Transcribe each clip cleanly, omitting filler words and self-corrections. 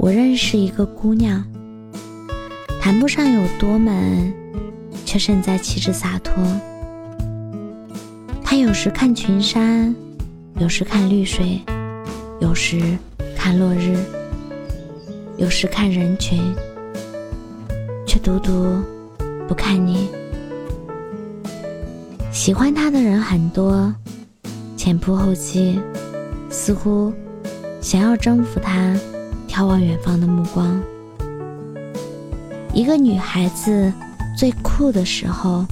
我认识一个姑娘，谈不上有多门，却胜在气质洒脱。她有时看群山，有时看绿水，有时看落日，有时看人群，却独独不看你。喜欢她的人很多，前仆后继，似乎想要征服她眺望远方的目光。一个女孩子最酷的时候，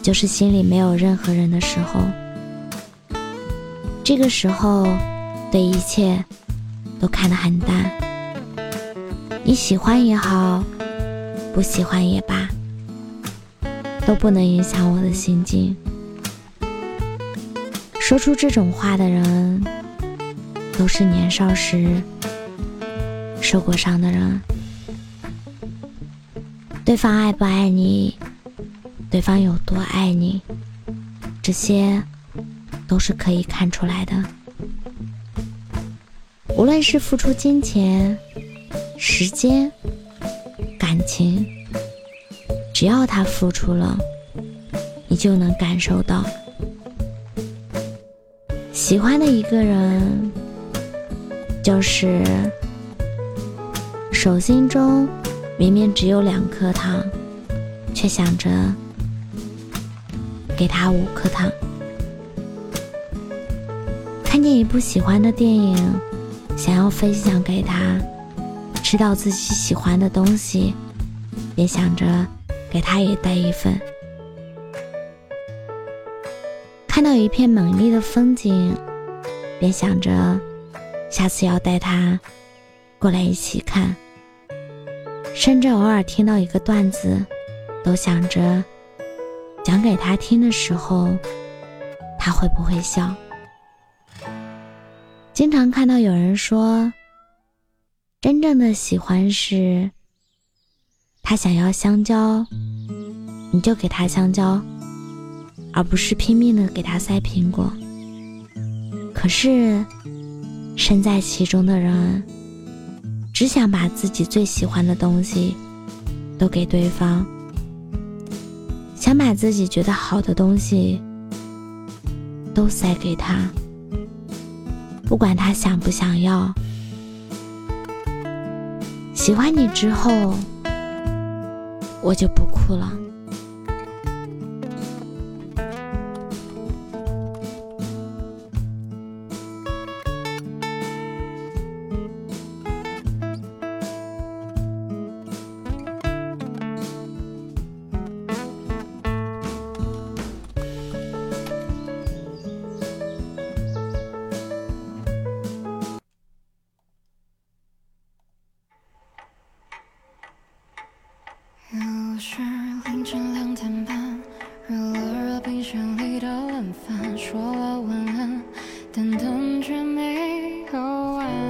就是心里没有任何人的时候。这个时候对一切都看得很淡，你喜欢也好，不喜欢也罢，都不能影响我的心境。说出这种话的人，都是年少时受过伤的人。对方爱不爱你，对方有多爱你，这些都是可以看出来的。无论是付出金钱、时间、感情，只要他付出了，你就能感受到。喜欢的一个人，就是手心中明明只有2颗糖，却想着给他5颗糖。看见一部喜欢的电影，想要分享给他；吃到自己喜欢的东西，也想着给他也带一份。看到一片美丽的风景，便想着下次要带他过来一起看。甚至偶尔听到一个段子，都想着讲给他听的时候，他会不会笑。经常看到有人说，真正的喜欢是他想要香蕉，你就给他香蕉，而不是拼命的给他塞苹果。可是身在其中的人，只想把自己最喜欢的东西都给对方，想把自己觉得好的东西都塞给他，不管他想不想要。喜欢你之后，我就不哭了。又是凌晨2点半，热了热冰箱里的冷饭，说了晚安，但等却没有完。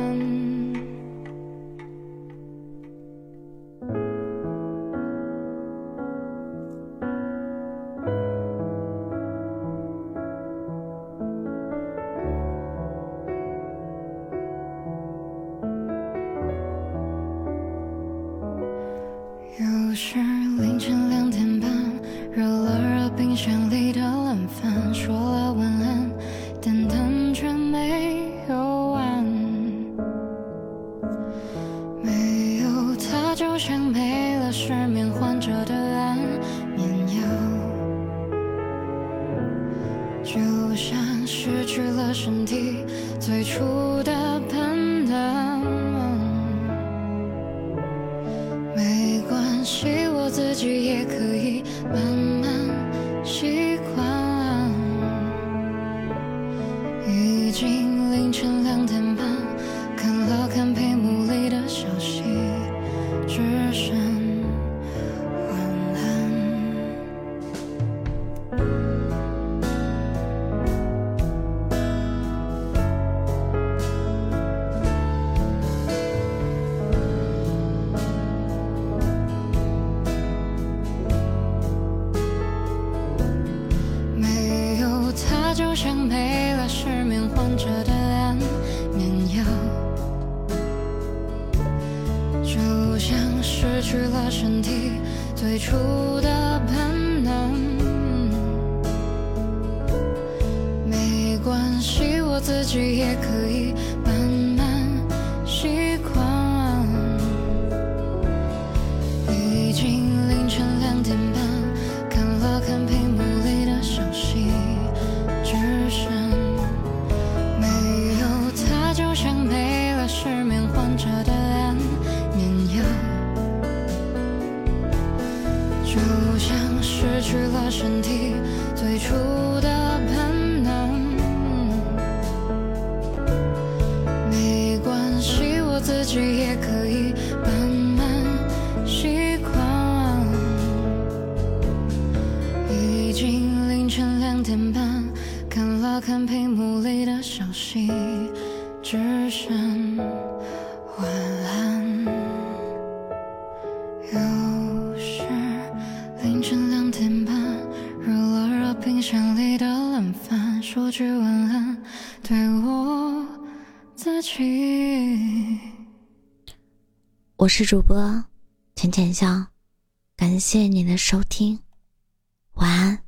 又是凌晨2点半，热了热冰箱里的冷饭，说了晚安，但等却没有完。没有他就像没了失眠患者的安眠药，就像失去了身体最初的盼头。我自己也可以慢慢习惯，已经凌晨2点半。为了失眠患者的安眠药，就像失去了身体最初的本能。没关系，我自己也可以慢慢习惯。已经凌晨2点半，看了看屏幕里的消息只剩没有他，就像没了失眠患者的安眠药，就像失去了身体最初的本能。没关系，我自己也可以慢慢习惯。已经凌晨2点半，看了看屏幕里的消息只剩晚安。有时凌晨2点半，热了热冰箱里的冷饭，说句晚安对我自己。我是主播浅浅笑，感谢你的收听，晚安。